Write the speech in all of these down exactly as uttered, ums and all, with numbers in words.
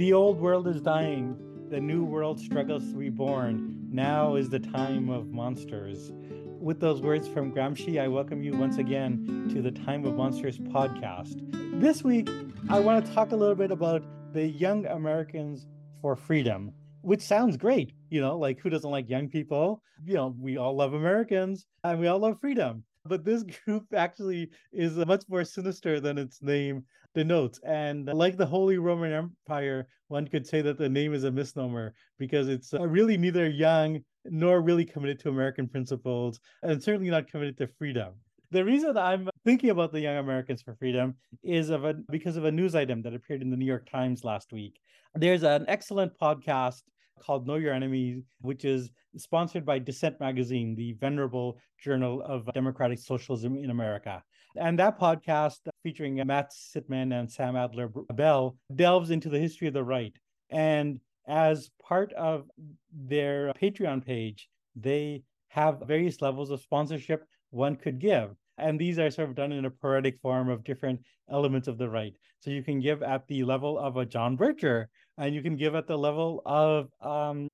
The old world is dying. The new world struggles to be born. Now is the time of monsters. With those words from Gramsci, I welcome you once again to the Time of Monsters podcast. This week, I want to talk a little bit about the Young Americans for Freedom, which sounds great. You know, like, who doesn't like young people? You know, we all love Americans and we all love freedom. But this group actually is much more sinister than its name denotes. And like the Holy Roman Empire, one could say that the name is a misnomer because it's really neither young nor really committed to American principles and certainly not committed to freedom. The reason I'm thinking about the Young Americans for Freedom is of a, because of a news item that appeared in the New York Times last week. There's an excellent podcast called Know Your Enemy, which is sponsored by Dissent Magazine, the venerable journal of democratic socialism in America. And that podcast, featuring Matt Sitman and Sam Adler-Bell, delves into the history of the right. And as part of their Patreon page, they have various levels of sponsorship one could give. And these are sort of done in a poetic form of different elements of the right. So you can give at the level of a John Bircher, and you can give at the level of um,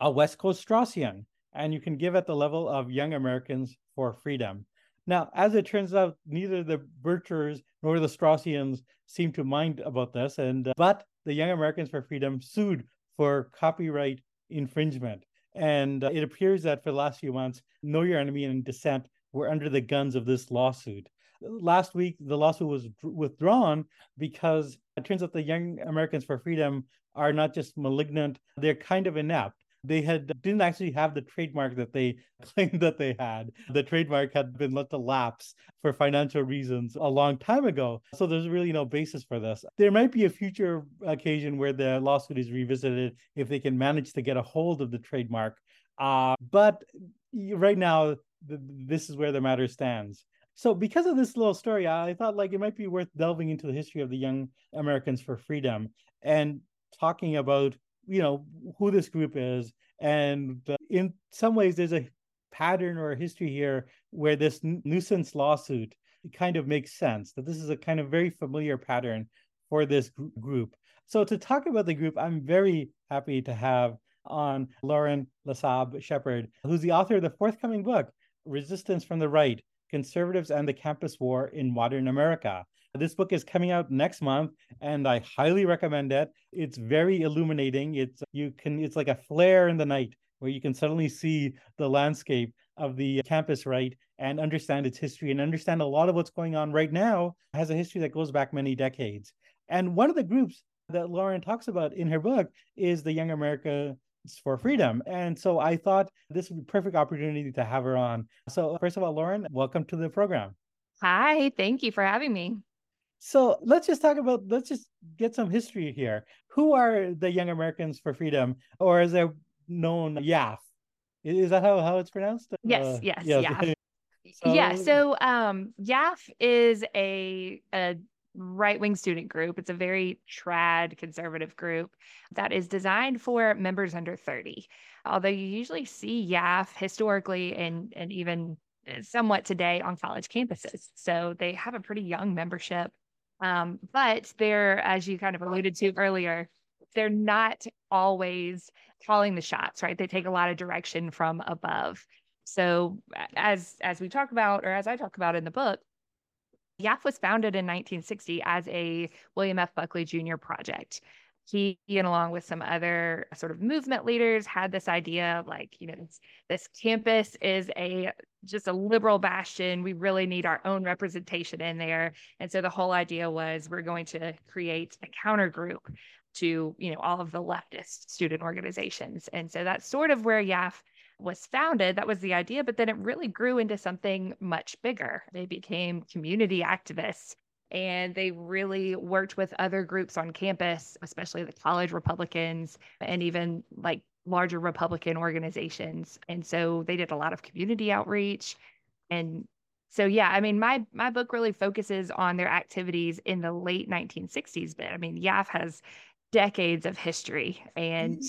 a West Coast Straussian, and you can give at the level of Young Americans for Freedom. Now, as it turns out, neither the Birchers nor the Straussians seem to mind about this, and uh, but the Young Americans for Freedom sued for copyright infringement. And uh, it appears that for the last few months, Know Your Enemy and Dissent were under the guns of this lawsuit. Last week, the lawsuit was withdrawn because it turns out the Young Americans for Freedom are not just malignant, they're kind of inept. They had didn't actually have the trademark that they claimed that they had. The trademark had been let to lapse for financial reasons a long time ago. So there's really no basis for this. There might be a future occasion where the lawsuit is revisited if they can manage to get a hold of the trademark. Uh, but right now, this is where the matter stands. So because of this little story, I thought like it might be worth delving into the history of the Young Americans for Freedom and talking about, you know, who this group is. And in some ways, there's a pattern or a history here where this nuisance lawsuit kind of makes sense, that this is a kind of very familiar pattern for this group. So to talk about the group, I'm very happy to have on Lauren Lassabe Shepherd, who's the author of the forthcoming book, Resistance from the Right: Conservatives and the Campus War in Modern America. This book is coming out next month, and I highly recommend it. It's very illuminating. It's you can it's like a flare in the night where you can suddenly see the landscape of the campus right and understand its history and understand a lot of what's going on right now has a history that goes back many decades. And one of the groups that Lauren talks about in her book is the Young America for Freedom. And so I thought this would be a perfect opportunity to have her on. So first of all, Lauren, welcome to the program. Hi, thank you for having me. So let's just talk about, let's just get some history here. Who are the Young Americans for Freedom, or is there known Y A F? Is that how, how it's pronounced? Yes, uh, yes, yes, Y A F. So, yeah, so um, Y A F is a, a right-wing student group. It's a very trad conservative group that is designed for members under thirty. Although you usually see Y A F historically and, and even somewhat today on college campuses. So they have a pretty young membership. Um, but they're, as you kind of alluded to earlier, they're not always calling the shots, right? They take a lot of direction from above. So as as we talk about, or as I talk about in the book, Y A F was founded in nineteen sixty as a William F. Buckley Junior project. He, and along with some other sort of movement leaders, had this idea of like, you know, this, this campus is a just a liberal bastion. We really need our own representation in there. And so the whole idea was we're going to create a counter group to, you know, all of the leftist student organizations. And so that's sort of where Y A F was founded. That was the idea, but then it really grew into something much bigger. They became community activists. And they really worked with other groups on campus, especially the college Republicans and even like larger Republican organizations. And so they did a lot of community outreach. And so, yeah, I mean, my my book really focuses on their activities in the late nineteen sixties. But I mean, Y A F has decades of history. And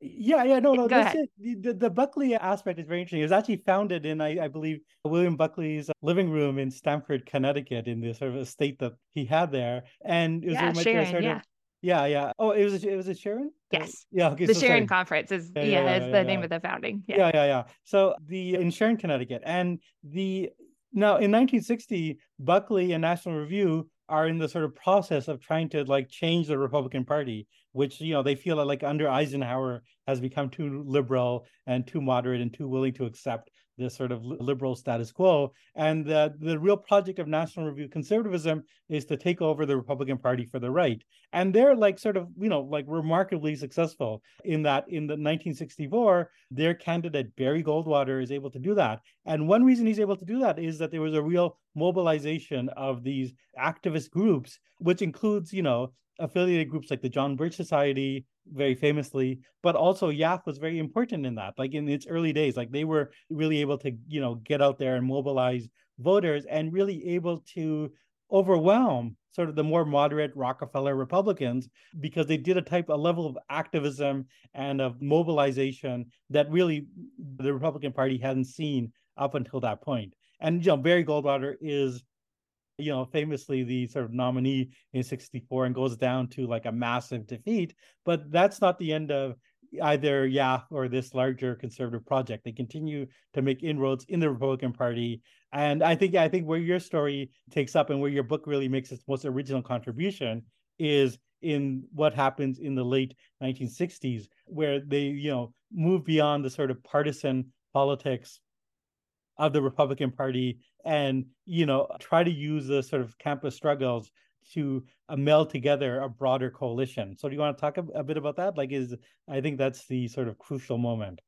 yeah, yeah, no, no, that's it. The, the Buckley aspect is very interesting. It was actually founded in, I, I believe, William Buckley's living room in Stamford, Connecticut, in the sort of estate that he had there. And it was yeah, very much Sharon, a sort yeah. of Yeah, yeah. Oh, it was a, it was a Sharon? Yes. Yeah. Okay, the so Sharon sorry. Conference is yeah, yeah, yeah, yeah it's yeah, the yeah, name yeah. of the founding. Yeah. yeah, yeah, yeah. So the in Sharon, Connecticut, and the now in nineteen sixty, Buckley and National Review are in the sort of process of trying to like change the Republican Party, which you know they feel like under Eisenhower has become too liberal and too moderate and too willing to accept this sort of liberal status quo. And the, the real project of National Review conservatism is to take over the Republican Party for the right. And they're like sort of, you know, like remarkably successful in that in the nineteen sixty-four, their candidate, Barry Goldwater, is able to do that. And one reason he's able to do that is that there was a real mobilization of these activist groups, which includes, you know, affiliated groups like the John Birch Society, very famously, but also Y A F was very important in that, like in its early days, like they were really able to, you know, get out there and mobilize voters and really able to overwhelm sort of the more moderate Rockefeller Republicans, because they did a type, a level of activism and of mobilization that really the Republican Party hadn't seen up until that point. And, you know, Barry Goldwater is, you know, famously the sort of nominee in sixty-four and goes down to like a massive defeat. But that's not the end of either Y A F or this larger conservative project. They continue to make inroads in the Republican Party. And I think I think where your story takes up and where your book really makes its most original contribution is in what happens in the late nineteen sixties, where they, you know, move beyond the sort of partisan politics of the Republican Party and, you know, try to use the sort of campus struggles to uh, meld together a broader coalition. So do you want to talk a, a bit about that? Like, is I think that's the sort of crucial moment.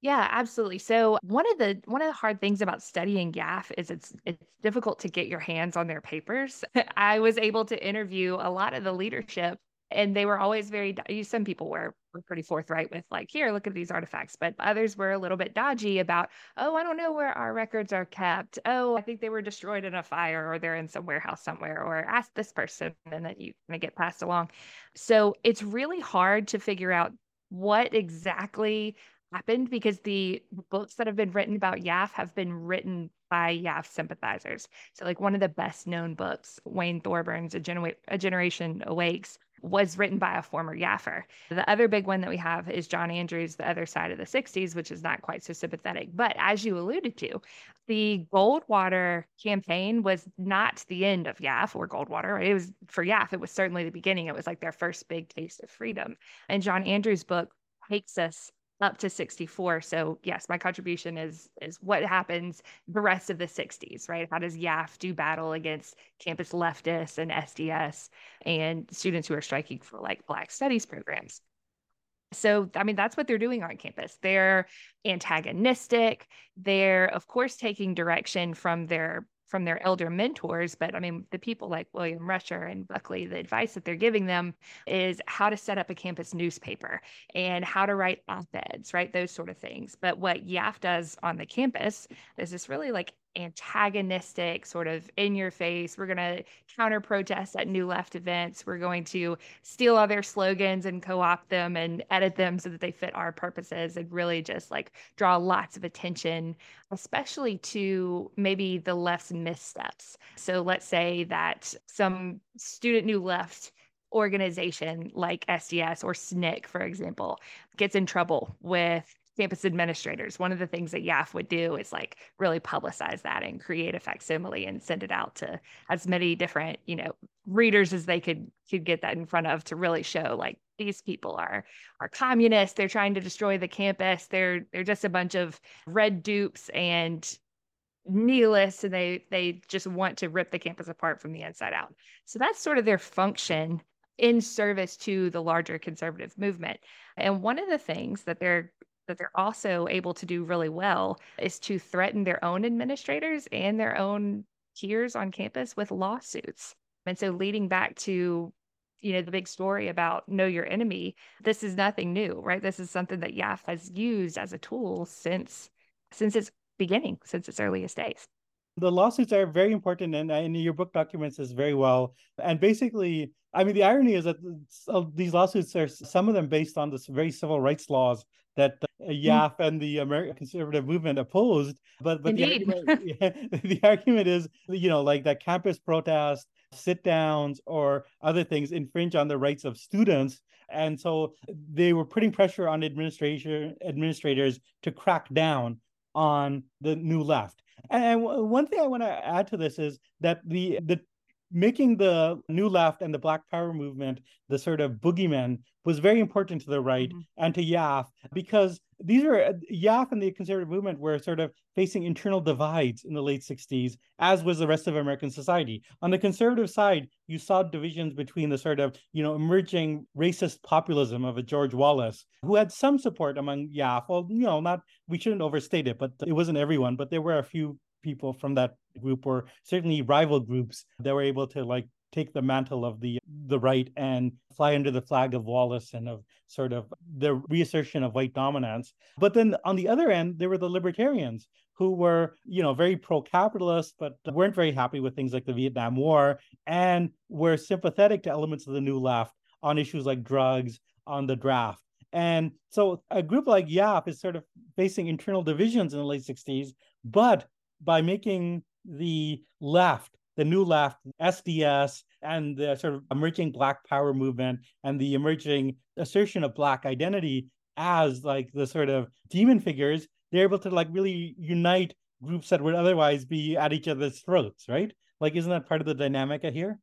Yeah, absolutely. So one of the one of the hard things about studying Y A F is it's it's difficult to get your hands on their papers. I was able to interview a lot of the leadership, and they were always very, some people were pretty forthright with like, here, look at these artifacts. But others were a little bit dodgy about, oh, I don't know where our records are kept. Oh, I think they were destroyed in a fire, or they're in some warehouse somewhere, or ask this person, and then you kind of get passed along. So it's really hard to figure out what exactly happened, because the books that have been written about Y A F have been written by Y A F sympathizers. So like one of the best known books, Wayne Thorburn's A, Gen- A Generation Awakes, was written by a former Y A F-er. The other big one that we have is John Andrews, The Other Side of the sixties, which is not quite so sympathetic. But as you alluded to, the Goldwater campaign was not the end of Y A F or Goldwater. It was, for Y A F, it was certainly the beginning. It was like their first big taste of freedom. And John Andrews' book takes us up to sixty-four. So yes, my contribution is is what happens the rest of the sixties, right? How does Y A F do battle against campus leftists and S D S and students who are striking for like Black Studies programs? So, I mean, that's what they're doing on campus. They're antagonistic. They're, of course, taking direction from their from their elder mentors. But I mean, the people like William Rusher and Buckley, the advice that they're giving them is how to set up a campus newspaper and how to write op-eds, right? Those sort of things. But what Y A F does on the campus is this really like antagonistic sort of in your face, we're going to counter protest at New Left events. We're going to steal all their slogans and co-opt them and edit them so that they fit our purposes, and really just like draw lots of attention, especially to maybe the left's missteps. So let's say that some student New Left organization like S D S or S N C C, for example, gets in trouble with campus administrators. One of the things that Y A F would do is like really publicize that and create a facsimile and send it out to as many different, you know, readers as they could could get that in front of, to really show like these people are are communists. They're trying to destroy the campus. They're they're just a bunch of red dupes and nihilists, and they they just want to rip the campus apart from the inside out. So that's sort of their function in service to the larger conservative movement. And one of the things that they're that they're also able to do really well is to threaten their own administrators and their own peers on campus with lawsuits. And so leading back to, you know, the big story about Know Your Enemy, this is nothing new, right? This is something that Y A F has used as a tool since since its beginning, since its earliest days. The lawsuits are very important, and, and your book documents this very well. And basically, I mean, the irony is that these lawsuits are some of them based on this very civil rights laws that uh, Y A F and the American conservative movement opposed. But but the argument, the argument is, you know, like that campus protest, sit-downs or other things infringe on the rights of students. And so they were putting pressure on administration administrators to crack down on the new left. And one thing I want to add to this is that the the making the new left and the Black Power movement the sort of boogeyman was very important to the right mm-hmm. and to Y A F, because these were Y A F and the conservative movement were sort of facing internal divides in the late sixties, as was the rest of American society. On the conservative side, you saw divisions between the sort of, you know, emerging racist populism of a George Wallace, who had some support among Y A F. Well, you know, not we shouldn't overstate it, but it wasn't everyone, but there were a few people from that group, or certainly rival groups, that were able to like take the mantle of the the right and fly under the flag of Wallace and of sort of the reassertion of white dominance. But then on the other end, there were the libertarians who were, you know, very pro-capitalist, but weren't very happy with things like the Vietnam War and were sympathetic to elements of the new left on issues like drugs, on the draft. And so a group like Y A P is sort of facing internal divisions in the late sixties, but by making the left, the new left, S D S, and the sort of emerging Black Power movement and the emerging assertion of Black identity as like the sort of demon figures, they're able to like really unite groups that would otherwise be at each other's throats, right? Like, isn't that part of the dynamic here?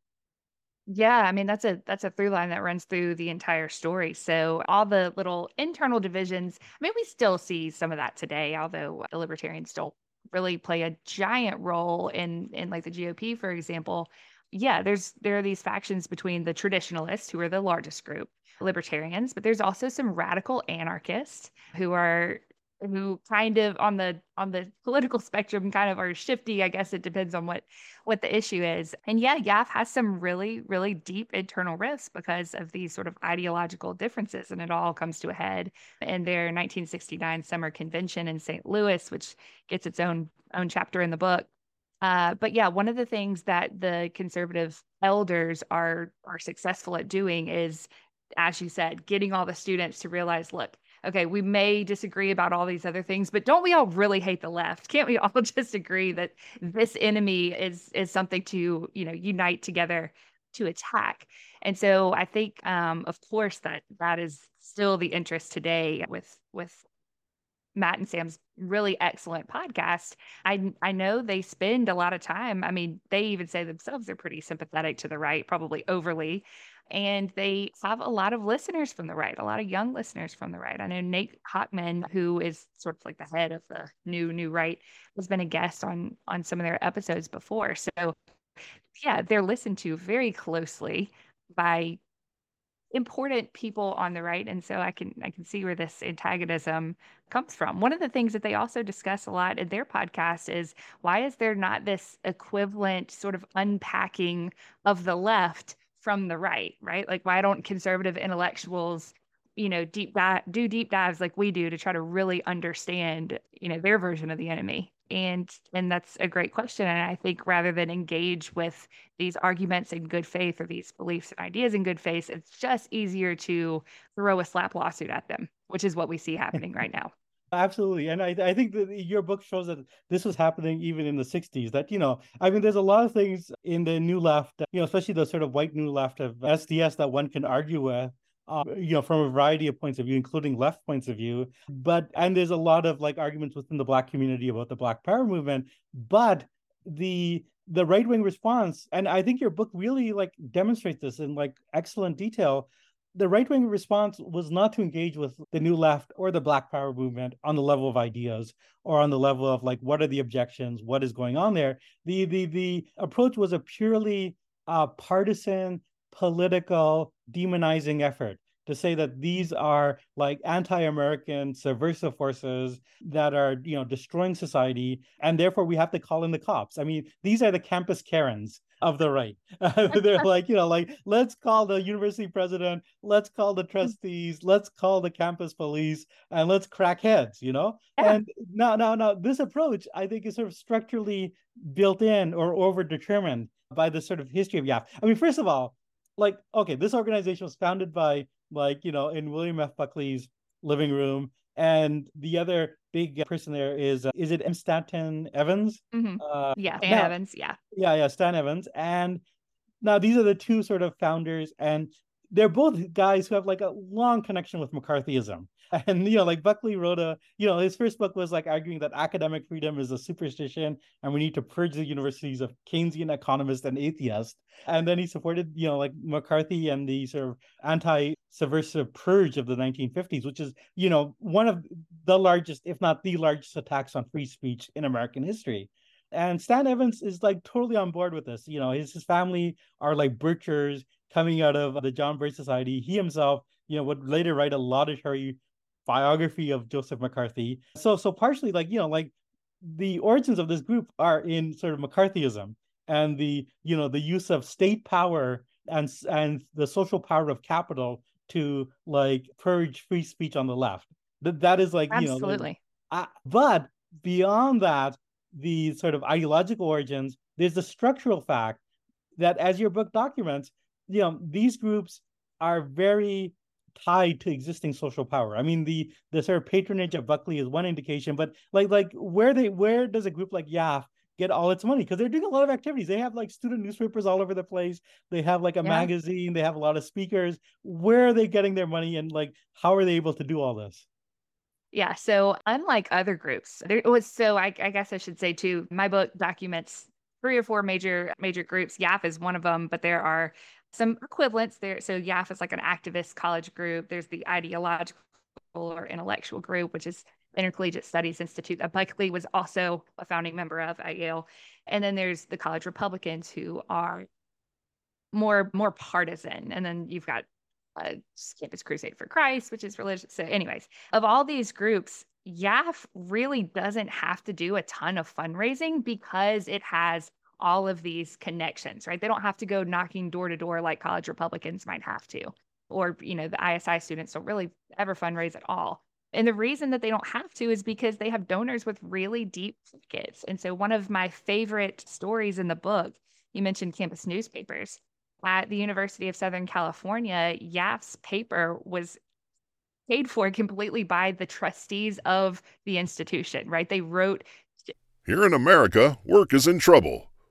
Yeah, I mean, that's a that's a through line that runs through the entire story. So all the little internal divisions, I mean, we still see some of that today, although the libertarians still really play a giant role in in like the G O P, for example. Yeah, there's there are these factions between the traditionalists, who are the largest group, libertarians, but there's also some radical anarchists who are who kind of on the on the political spectrum kind of are shifty. I guess it depends on what what the issue is. And yeah, Y A F has some really, really deep internal rifts because of these sort of ideological differences. And it all comes to a head in their nineteen sixty-nine summer convention in Saint Louis, which gets its own own chapter in the book. Uh, but yeah, one of the things that the conservative elders are are successful at doing is, as you said, getting all the students to realize, look, okay, we may disagree about all these other things, but don't we all really hate the left? Can't we all just agree that this enemy is is something to, you know, unite together to attack? And so I think, um, of course, that that is still the interest today with with Matt and Sam's really excellent podcast. I I know they spend a lot of time. I mean, they even say themselves they're pretty sympathetic to the right, probably overly. And they have a lot of listeners from the right, a lot of young listeners from the right. I know Nate Hockman, who is sort of like the head of the new, new right, has been a guest on, on some of their episodes before. So yeah, they're listened to very closely by important people on the right. And so I can, I can see where this antagonism comes from. One of the things that they also discuss a lot in their podcast is, why is there not this equivalent sort of unpacking of the left from the right, right? Like, why don't conservative intellectuals, you know, deep dive, do deep dives like we do to try to really understand, you know, their version of the enemy? And and that's a great question. And I think rather than engage with these arguments in good faith or these beliefs and ideas in good faith, it's just easier to throw a slap lawsuit at them, which is what we see happening right now. Absolutely. And I, I think that your book shows that this was happening even in the sixties, that, you know, I mean, there's a lot of things in the new left, you know, especially the sort of white new left of S D S that one can argue with, uh, you know, from a variety of points of view, including left points of view. But and there's a lot of like arguments within the Black community about the Black Power movement. But the the right wing response, and I think your book really like demonstrates this in like excellent detail. The right-wing response was not to engage with the new left or the Black Power movement on the level of ideas or on the level of like, what are the objections? What is going on there? The the the approach was a purely uh, partisan, political, demonizing effort to say that these are like anti-American subversive forces that are, you know, destroying society, and therefore we have to call in the cops. I mean, these are the campus Karens of the right. They're like, you know, like, let's call the university president, let's call the trustees, let's call the campus police, and let's crack heads, you know? Yeah. And no, no, no, this approach, I think, is sort of structurally built in or overdetermined by the sort of history of Y A F. I mean, first of all, like, okay, this organization was founded by, like, you know, in William F. Buckley's living room. And the other big person there is, uh, is it M. Stanton Evans? Mm-hmm. Uh, yeah, Stan now, Evans, yeah. Yeah, yeah, Stan Evans. And Now, these are the two sort of founders, and they're both guys who have like a long connection with McCarthyism. And, you know, like Buckley wrote a, you know, his first book was like arguing that academic freedom is a superstition and we need to purge the universities of Keynesian economists and atheists. And then he supported, you know, like McCarthy and the sort of anti-subversive purge of the nineteen fifties, which is, you know, one of the largest, if not the largest attacks on free speech in American history. And Stan Evans is like totally on board with this. You know, his, his family are like Birchers coming out of the John Birch Society. He himself, you know, would later write a laudatory biography of Joseph McCarthy. So, so partially like, you know, like the origins of this group are in sort of McCarthyism and the, you know, the use of state power and, and the social power of capital to like purge free speech on the left. That, that is like, absolutely. You know, like, uh, but beyond that, the sort of ideological origins, there's the structural fact that, as your book documents, you know, these groups are very tied to existing social power. I mean, the the sort of patronage of Buckley is one indication, but like like where they where does a group like Y A F get all its money? Because they're doing a lot of activities. They have like student newspapers all over the place. They have like a yeah. magazine. They have a lot of speakers. Where are they getting their money, and like how are they able to do all this? Yeah. So unlike other groups, there was, so I, I guess I should say too, my book documents three or four major, major groups. Y A F is one of them, but there are some equivalents there. So Y A F is like an activist college group. There's the ideological or intellectual group, which is Intercollegiate Studies Institute that Buckley was also a founding member of at Yale. And then there's the college Republicans, who are more, more partisan. And then you've got Uh, Campus Crusade for Christ, which is religious. So anyways, of all these groups, Y A F really doesn't have to do a ton of fundraising because it has all of these connections, right? They don't have to go knocking door to door like college Republicans might have to, or, you know, the I S I students don't really ever fundraise at all. And the reason that they don't have to is because they have donors with really deep pockets. And so one of my favorite stories in the book, you mentioned campus newspapers. At the University of Southern California, Y A F's paper was paid for completely by the trustees of the institution, right? They wrote, "Here in America, work is in trouble.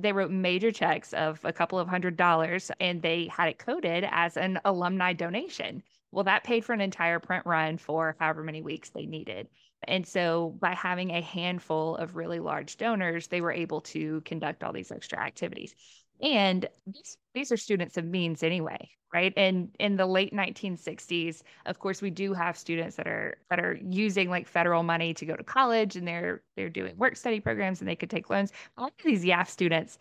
They wrote major checks of a couple of hundred dollars, and they had it coded as an alumni donation. Well, that paid for an entire print run for however many weeks they needed. And so by having a handful of really large donors, they were able to conduct all these extra activities. And these, these are students of means anyway, right? And in the late nineteen sixties, of course, we do have students that are that are using like federal money to go to college, and they're they're doing work study programs, and they could take loans. A lot of these Y A F students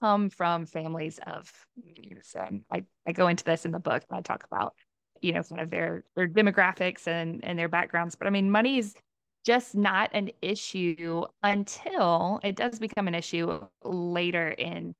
come from families of, you know, so I, I go into this in the book, and I talk about, you know, kind of their their demographics and and their backgrounds. But I mean, money is just not an issue until it does become an issue later in.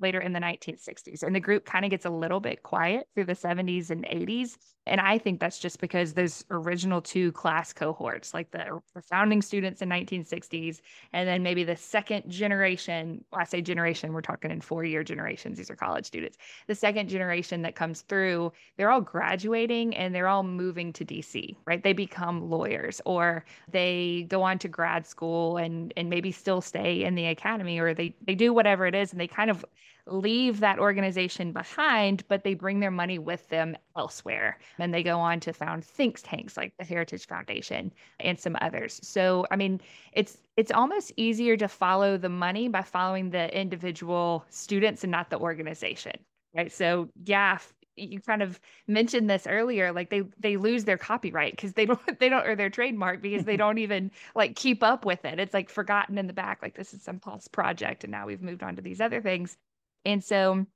later in the nineteen sixties. And the group kind of gets a little bit quiet through the seventies and eighties. And I think that's just because those original two class cohorts, like the, the founding students in nineteen sixties, and then maybe the second generation, well, I say generation, we're talking in four-year generations, these are college students. The second generation that comes through, they're all graduating and they're all moving to D C, right? They become lawyers, or they go on to grad school and, and maybe still stay in the academy, or they, they do whatever it is, and they kind of leave that organization behind, but they bring their money with them elsewhere. And they go on to found think tanks like the Heritage Foundation and some others. So, I mean, it's it's almost easier to follow the money by following the individual students and not the organization, right? So Y A F you kind of mentioned this earlier, like they, they lose their copyright because they don't, they don't, or their trademark because they don't even like keep up with it. It's like forgotten in the back, like this is some past project and now we've moved on to these other things. And so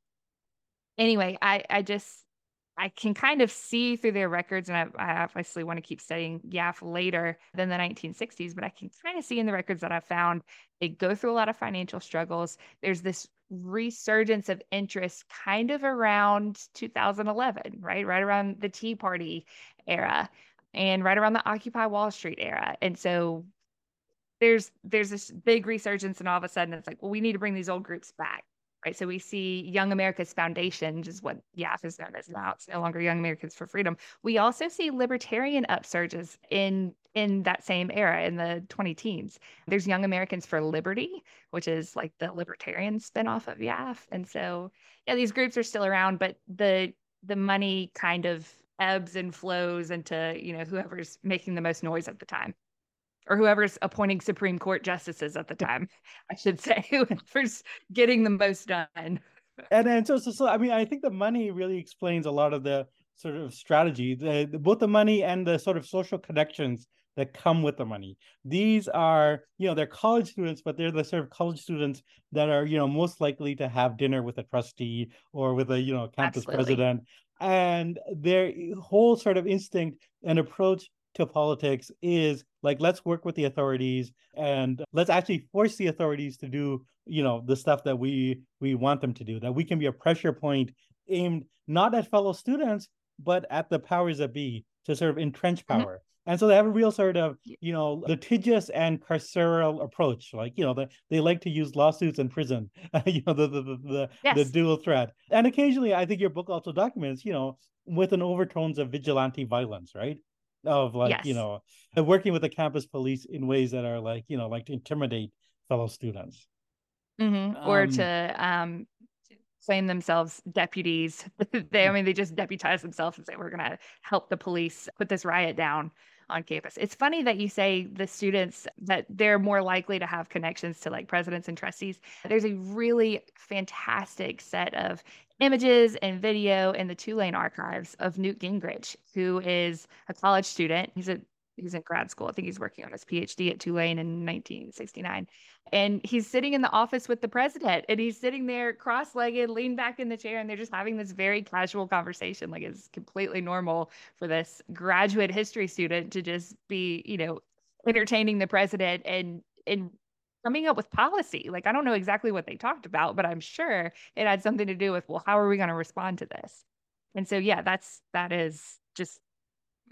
anyway, I, I just, I can kind of see through their records, and I, I obviously want to keep studying Y A F later than the nineteen sixties, but I can kind of see in the records that I found, they go through a lot of financial struggles. There's this resurgence of interest kind of around two thousand eleven, right? Right around the Tea Party era and right around the Occupy Wall Street era. And so there's there's this big resurgence, and all of a sudden it's like, well, we need to bring these old groups back. Right, so we see Young America's Foundation, which is what Y A F is known as now. It's no longer Young Americans for Freedom. We also see libertarian upsurges in in that same era, in the twenty teens. There's Young Americans for Liberty, which is like the libertarian spinoff of Y A F. And so, yeah, these groups are still around, but the the money kind of ebbs and flows into, you know, whoever's making the most noise at the time, or whoever's appointing Supreme Court justices at the time, I should say, whoever's getting the most done. And and so, so, so, I mean, I think the money really explains a lot of the sort of strategy, the, the, both the money and the sort of social connections that come with the money. These are, you know, they're college students, but they're the sort of college students that are, you know, most likely to have dinner with a trustee or with a, you know, campus Absolutely. president. And their whole sort of instinct and approach to politics is like, let's work with the authorities and let's actually force the authorities to do, you know, the stuff that we we want them to do, that we can be a pressure point aimed not at fellow students, but at the powers that be to sort of entrench power. Mm-hmm. And so they have a real sort of, you know, litigious and carceral approach. Like, you know, the, they like to use lawsuits and prison, you know, the the the, the, yes. the dual threat. And occasionally, I think your book also documents, you know, with an overtones of vigilante violence, right? Of like, yes. you know, working with the campus police in ways that are like, you know, like to intimidate fellow students. Mm-hmm. Um, or to um, claim themselves deputies. they, I mean, they just deputize themselves and say, we're going to help the police put this riot down on campus. It's funny that you say the students, that they're more likely to have connections to like presidents and trustees. There's a really fantastic set of images and video in the Tulane archives of Newt Gingrich, who is a college student. He's a he's in grad school. I think he's working on his PhD at Tulane in nineteen sixty-nine. And he's sitting in the office with the president, and he's sitting there cross-legged, leaned back in the chair, and they're just having this very casual conversation. Like, it's completely normal for this graduate history student to just be, you know, entertaining the president and and coming up with policy. Like, I don't know exactly what they talked about, but I'm sure it had something to do with, well, how are we going to respond to this? And so, yeah, that's, that is just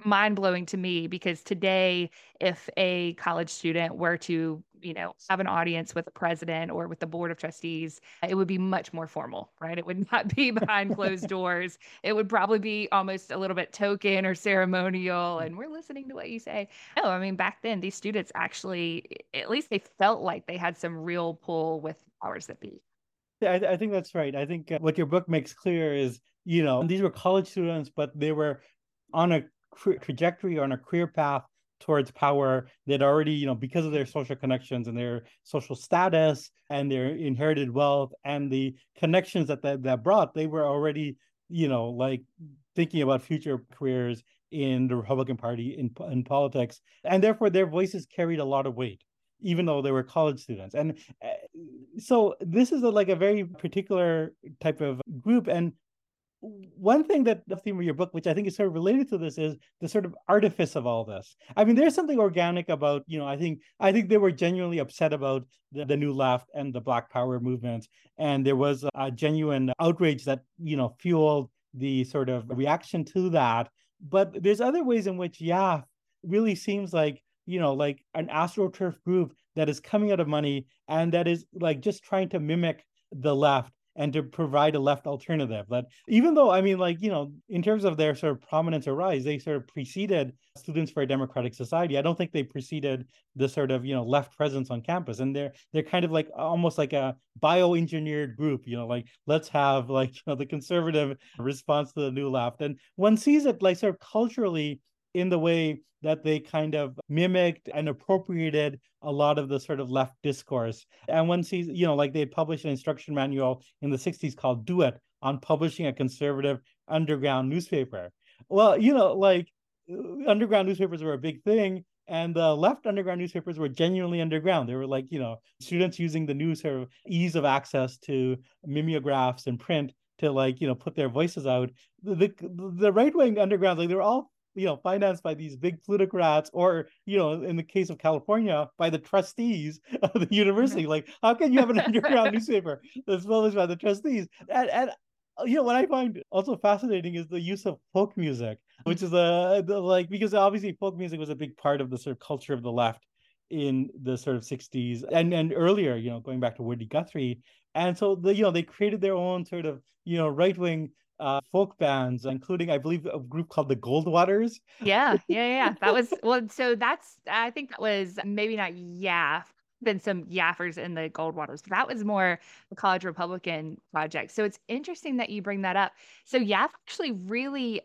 mind blowing to me, because today, if a college student were to, you know, have an audience with the president or with the board of trustees, it would be much more formal, right? It would not be behind closed doors. It would probably be almost a little bit token or ceremonial. And we're listening to what you say. No, I mean, back then, these students actually, at least they felt like they had some real pull with powers that be. Yeah, I, I think that's right. I think uh, what your book makes clear is, you know, these were college students, but they were on a trajectory or on a career path towards power that already, you know, because of their social connections and their social status and their inherited wealth and the connections that that, that brought, they were already, you know, like thinking about future careers in the Republican Party, in, in politics. And therefore, their voices carried a lot of weight, even though they were college students. And so this is a, like a very particular type of group. And one thing that the theme of your book, which I think is sort of related to this, is the sort of artifice of all this. I mean, there's something organic about, you know, I think I think they were genuinely upset about the, the New Left and the Black Power movements. And there was a genuine outrage that, you know, fueled the sort of reaction to that. But there's other ways in which, yeah, really seems like, you know, like an astroturf group that is coming out of money and that is like just trying to mimic the left and to provide a left alternative. That even though, I mean, like, you know, in terms of their sort of prominence or rise, they sort of preceded Students for a Democratic Society. I don't think they preceded the sort of, you know, left presence on campus. And they're they're kind of like almost like a bioengineered group, you know, like let's have like, you know, the conservative response to the New Left. And one sees it like sort of culturally in the way that they kind of mimicked and appropriated a lot of the sort of left discourse. And one sees, you know, like they published an instruction manual in the sixties called Do It, on publishing a conservative underground newspaper. Well, you know, like underground newspapers were a big thing, and the left underground newspapers were genuinely underground. They were like, you know, students using the new sort of ease of access to mimeographs and print to, like, you know, put their voices out. The the right-wing underground, like, they were all, you know, financed by these big plutocrats, or, you know, in the case of California, by the trustees of the university. Like, how can you have an underground newspaper that's published by the trustees? And, and you know, what I find also fascinating is the use of folk music, which is a, the, like, because obviously folk music was a big part of the sort of culture of the left in the sort of sixties and, and earlier, you know, going back to Woody Guthrie. And so, the, you know, they created their own sort of, you know, right-wing uh, folk bands, including, I believe, a group called the Goldwaters. Yeah, yeah, yeah. That was, well, so that's, I think that was maybe not Yaff, been some yaffers in the Goldwaters. That was more the College Republican Project. So it's interesting that you bring that up. So Yaff actually really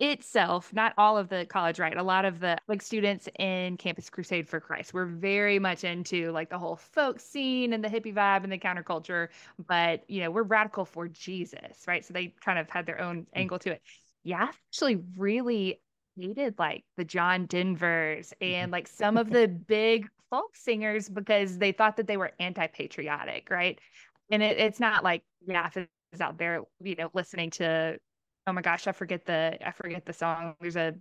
itself, not all of the college right, a lot of the like students in Campus Crusade for Christ were very much into like the whole folk scene and the hippie vibe and the counterculture, but you know, we're radical for Jesus, right? So they kind of had their own angle to it. Yaff actually really hated like the John Denvers and like some of the big folk singers because they thought that they were anti-patriotic, right? And it, it's not like Yaff is out there, you know, listening to, oh my gosh, I forget the I forget the song. There's a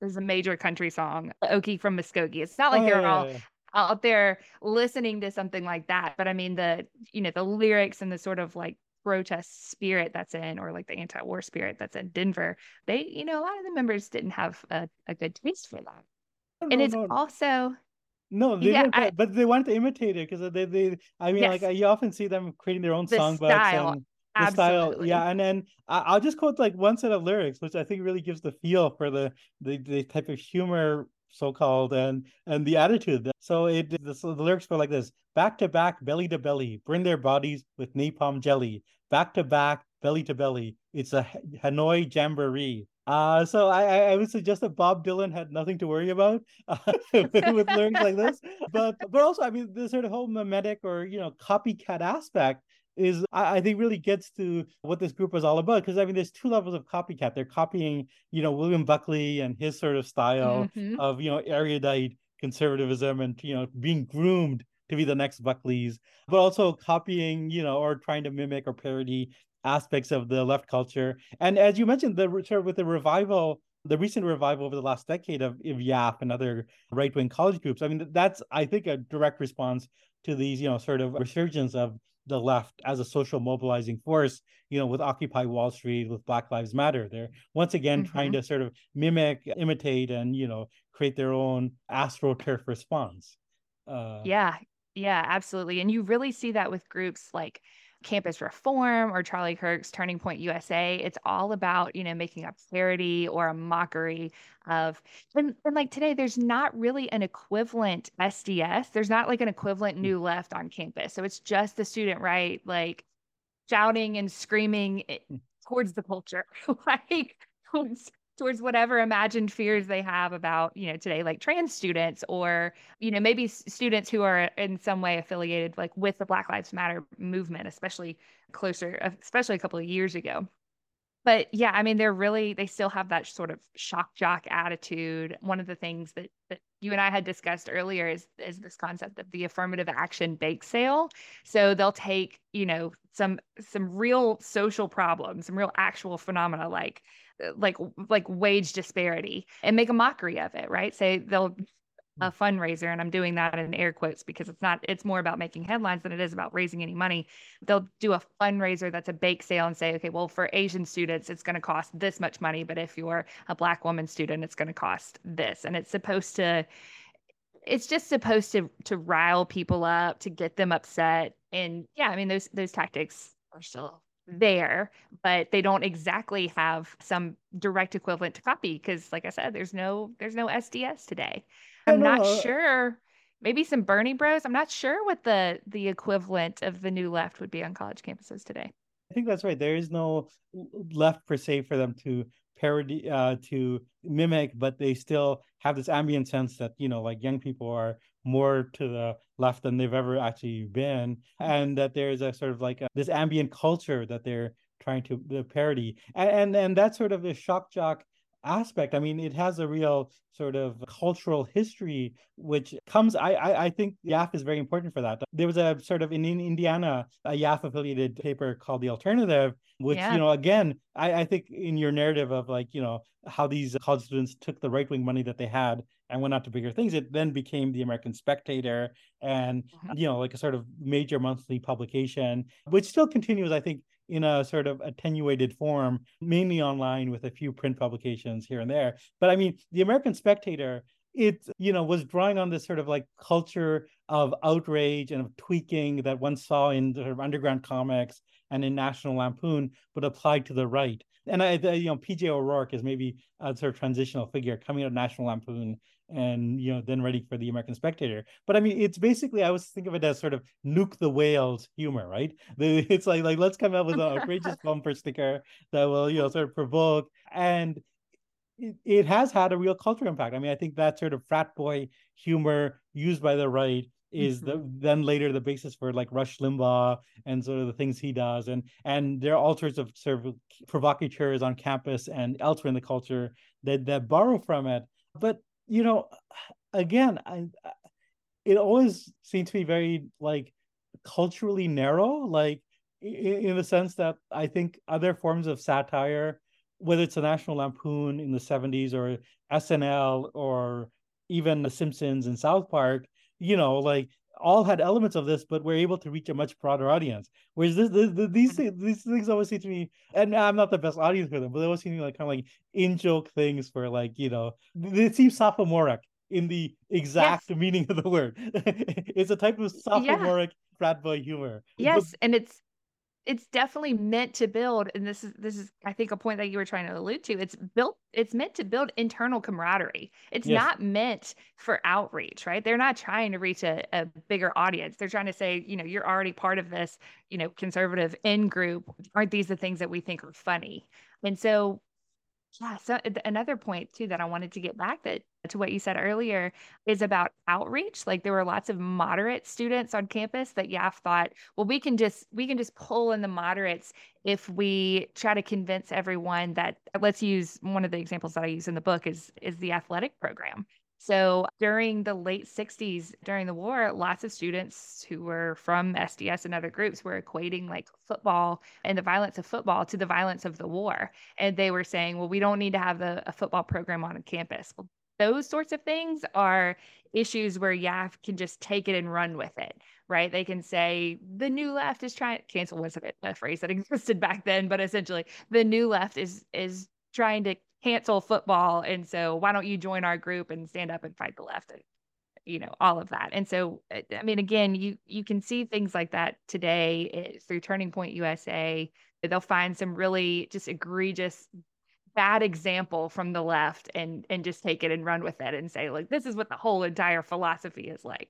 there's a major country song, Okie from Muskogee. It's not like oh, they're yeah, all yeah. out there listening to something like that. But I mean the you know the lyrics and the sort of like protest spirit that's in, or like the anti-war spirit that's in Denver. They you know a lot of the members didn't have a, a good taste for that. No, and no, it's no. also no, they yeah, didn't, I, but they wanted to imitate it because they they I mean yes. like you often see them creating their own the songbooks and. The Absolutely. Style, yeah, and then I'll just quote like one set of lyrics, which I think really gives the feel for the the, the type of humor, so-called, and and the attitude. So it the, so the lyrics were like this: back to back, belly to belly, burn their bodies with napalm jelly. Back to back, belly to belly. It's a Hanoi jamboree. Uh, so I, I would suggest that Bob Dylan had nothing to worry about uh, with, with lyrics like this. But but also, I mean, the sort of whole mimetic or you know copycat aspect is I think really gets to what this group was all about. Because I mean, there's two levels of copycat. They're copying, you know, William Buckley and his sort of style mm-hmm. of, you know, erudite conservatism and, you know, being groomed to be the next Buckleys, but also copying, you know, or trying to mimic or parody aspects of the left culture. And as you mentioned, the sort of with the revival, the recent revival over the last decade of, of Yaff and other right-wing college groups, I mean, that's, I think, a direct response to these, you know, sort of resurgence of the left as a social mobilizing force, you know, with Occupy Wall Street, with Black Lives Matter. They're once again mm-hmm. trying to sort of mimic, imitate, and, you know, create their own astroturf response. Uh, yeah, yeah, absolutely. And you really see that with groups like Campus Reform or Charlie Kirk's Turning Point U S A. It's all about, you know, making a parody or a mockery of, and, and like today, there's not really an equivalent S D S. There's not like an equivalent new left on campus. So it's just the student right, like shouting and screaming towards the culture, like towards, towards whatever imagined fears they have about, you know, today, like trans students or, you know, maybe students who are in some way affiliated like with the Black Lives Matter movement, especially closer, especially a couple of years ago. But yeah, I mean, they're really, they still have that sort of shock jock attitude. One of the things that, that you and I had discussed earlier is, is this concept of the affirmative action bake sale. So they'll take, you know, some, some real social problems, some real actual phenomena, like, like, like wage disparity, and make a mockery of it, right? Say they'll a fundraiser, and I'm doing that in air quotes because it's not, it's more about making headlines than it is about raising any money. They'll do a fundraiser that's a bake sale and say, okay, well, for Asian students, it's going to cost this much money, but if you're a Black woman student, it's going to cost this. And it's supposed to, it's just supposed to, to rile people up, to get them upset. And yeah, I mean, those, those tactics are still there, but they don't exactly have some direct equivalent to copy because, like I said, there's no there's no S D S today. I'm not sure. Maybe some Bernie Bros. I'm not sure what the the equivalent of the new left would be on college campuses today. I think that's right. There is no left per se for them to parody, uh, to mimic, but they still have this ambient sense that, you know, like young people are more to the left than they've ever actually been, and that there's a sort of like a, this ambient culture that they're trying to the parody. And, and, and that sort of the shock jock aspect, I mean, it has a real sort of cultural history, which comes, I I, I think Y A F is very important for that. There was a sort of, in, in Indiana, a Y A F-affiliated paper called The Alternative, which, yeah. you know, again, I, I think in your narrative of like, you know, how these college students took the right-wing money that they had and went on to bigger things, it then became the American Spectator and, mm-hmm. you know, like a sort of major monthly publication, which still continues, I think, in a sort of attenuated form, mainly online with a few print publications here and there. But I mean, the American Spectator, it, you know, was drawing on this sort of like culture of outrage and of tweaking that one saw in sort of underground comics and in National Lampoon, but applied to the right. And I, you know, P J O'Rourke is maybe a sort of transitional figure coming out of National Lampoon and, you know, then ready for the American Spectator. But I mean, it's basically, I always think of it as sort of Nuke the Whales humor, right? It's like, like let's come up with an outrageous bumper sticker that will, you know, sort of provoke. And it, it has had a real cultural impact. I mean, I think that sort of frat boy humor used by the right is the, mm-hmm. then later the basis for like Rush Limbaugh and sort of the things he does. And and there are all sorts of sort of provocateurs on campus and elsewhere in the culture that, that borrow from it. But, you know, again, I, it always seems to be very like culturally narrow, like in, in the sense that I think other forms of satire, whether it's a National Lampoon in the seventies or S N L or even The Simpsons and South Park, you know, like all had elements of this, but we're able to reach a much broader audience. Whereas this, this, this, these things, these things always seem to me, and I'm not the best audience for them, but they always seem to me like kind of like in-joke things for like, you know, they seem sophomoric in the exact yes. meaning of the word. It's a type of sophomoric yeah. frat boy humor. Yes, but- and it's it's definitely meant to build, and this is this is I think a point that you were trying to allude to. It's built. It's meant to build internal camaraderie. It's yes. not meant for outreach, right? They're not trying to reach a, a bigger audience. They're trying to say, you know, you're already part of this, you know, conservative in group. Aren't these the things that we think are funny? And so, yeah. So another point too that I wanted to get back that to what you said earlier is about outreach. Like there were lots of moderate students on campus that Y A F thought, well, we can just we can just pull in the moderates if we try to convince everyone that, let's use one of the examples that I use in the book is is the athletic program. So during the late sixties, during the war, lots of students who were from S D S and other groups were equating like football and the violence of football to the violence of the war. And they were saying, well, we don't need to have the, a football program on campus. Well, those sorts of things are issues where Y A F can just take it and run with it, right? They can say the new left is trying to cancel wasn't a phrase that existed back then, but essentially the new left is is trying to cancel football, and so why don't you join our group and stand up and fight the left, and, you know, all of that. And so, I mean, again, you you can see things like that today through Turning Point U S A. They'll find some really just egregious bad example from the left and and just take it and run with it and say, like, this is what the whole entire philosophy is like.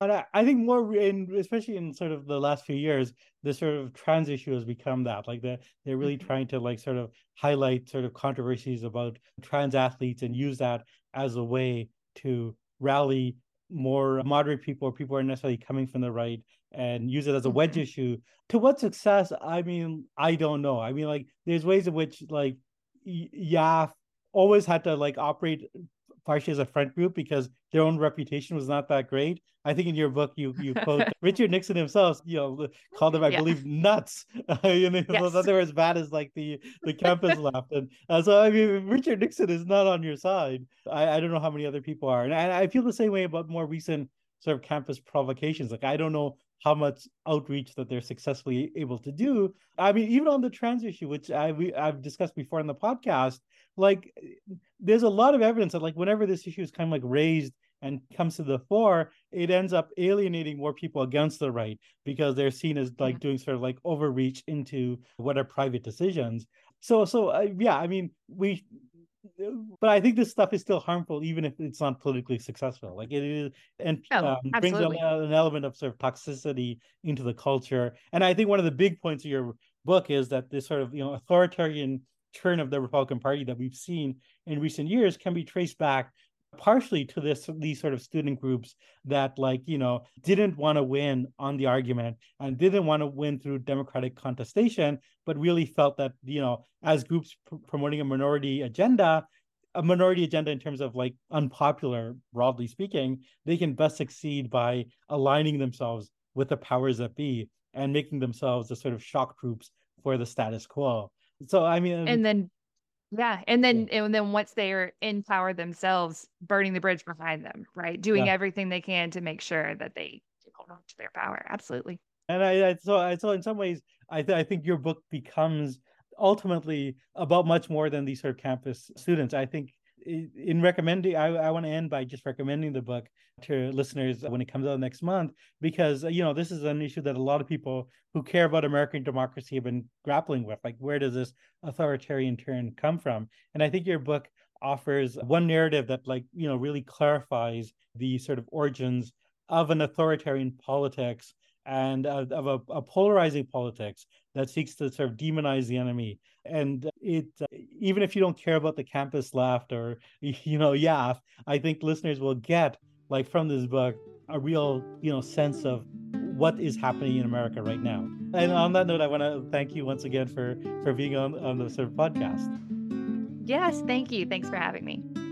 But I, I think more, in, especially in sort of the last few years, this sort of trans issue has become that. Like the, they're really mm-hmm. trying to like sort of highlight sort of controversies about trans athletes and use that as a way to rally more moderate people or people who aren't necessarily coming from the right and use it as a wedge mm-hmm. issue. To what success? I mean, I don't know. I mean, like there's ways in which like Y A F always had to like operate partially as a front group because their own reputation was not that great. I think in your book you you quote Richard Nixon himself, you know, called them, I yeah. believe, nuts. Uh, you know, yes. They were as bad as like the the campus left, and uh, so I mean, Richard Nixon is not on your side. I, I don't know how many other people are, and I, I feel the same way about more recent sort of campus provocations. Like I don't know how much outreach that they're successfully able to do. I mean, even on the trans issue, which I, we, I've discussed before in the podcast, like there's a lot of evidence that like whenever this issue is kind of like raised and comes to the fore, it ends up alienating more people against the right because they're seen as like doing sort of like overreach into what are private decisions. So, so uh, yeah, I mean, we... But I think this stuff is still harmful, even if it's not politically successful. Like it is, and oh, um, brings an, an element of sort of toxicity into the culture. And I think one of the big points of your book is that this sort of, you know, authoritarian turn of the Republican Party that we've seen in recent years can be traced back partially to this these sort of student groups that, like, you know, didn't want to win on the argument and didn't want to win through democratic contestation, but really felt that, you know, as groups pr- promoting a minority agenda, a minority agenda in terms of, like, unpopular, broadly speaking, they can best succeed by aligning themselves with the powers that be and making themselves the sort of shock troops for the status quo. So, I mean... And then, yeah. And then, yeah. and then once they are in power themselves, burning the bridge behind them, right? Doing yeah. everything they can to make sure that they hold on to their power. Absolutely. And I, I so, I so in some ways, I, th- I think your book becomes ultimately about much more than these sort of campus students. I think in recommending, I, I want to end by just recommending the book to listeners when it comes out next month, because, you know, this is an issue that a lot of people who care about American democracy have been grappling with. Like, where does this authoritarian turn come from? And I think your book offers one narrative that, like, you know, really clarifies the sort of origins of an authoritarian politics and of, of a, a polarizing politics that seeks to sort of demonize the enemy. And it, even if you don't care about the campus left or, you know, Y A F, I think listeners will get, like, from this book, a real, you know, sense of what is happening in America right now. And on that note, I want to thank you once again for, for being on, on the sort of podcast. Yes, thank you. Thanks for having me.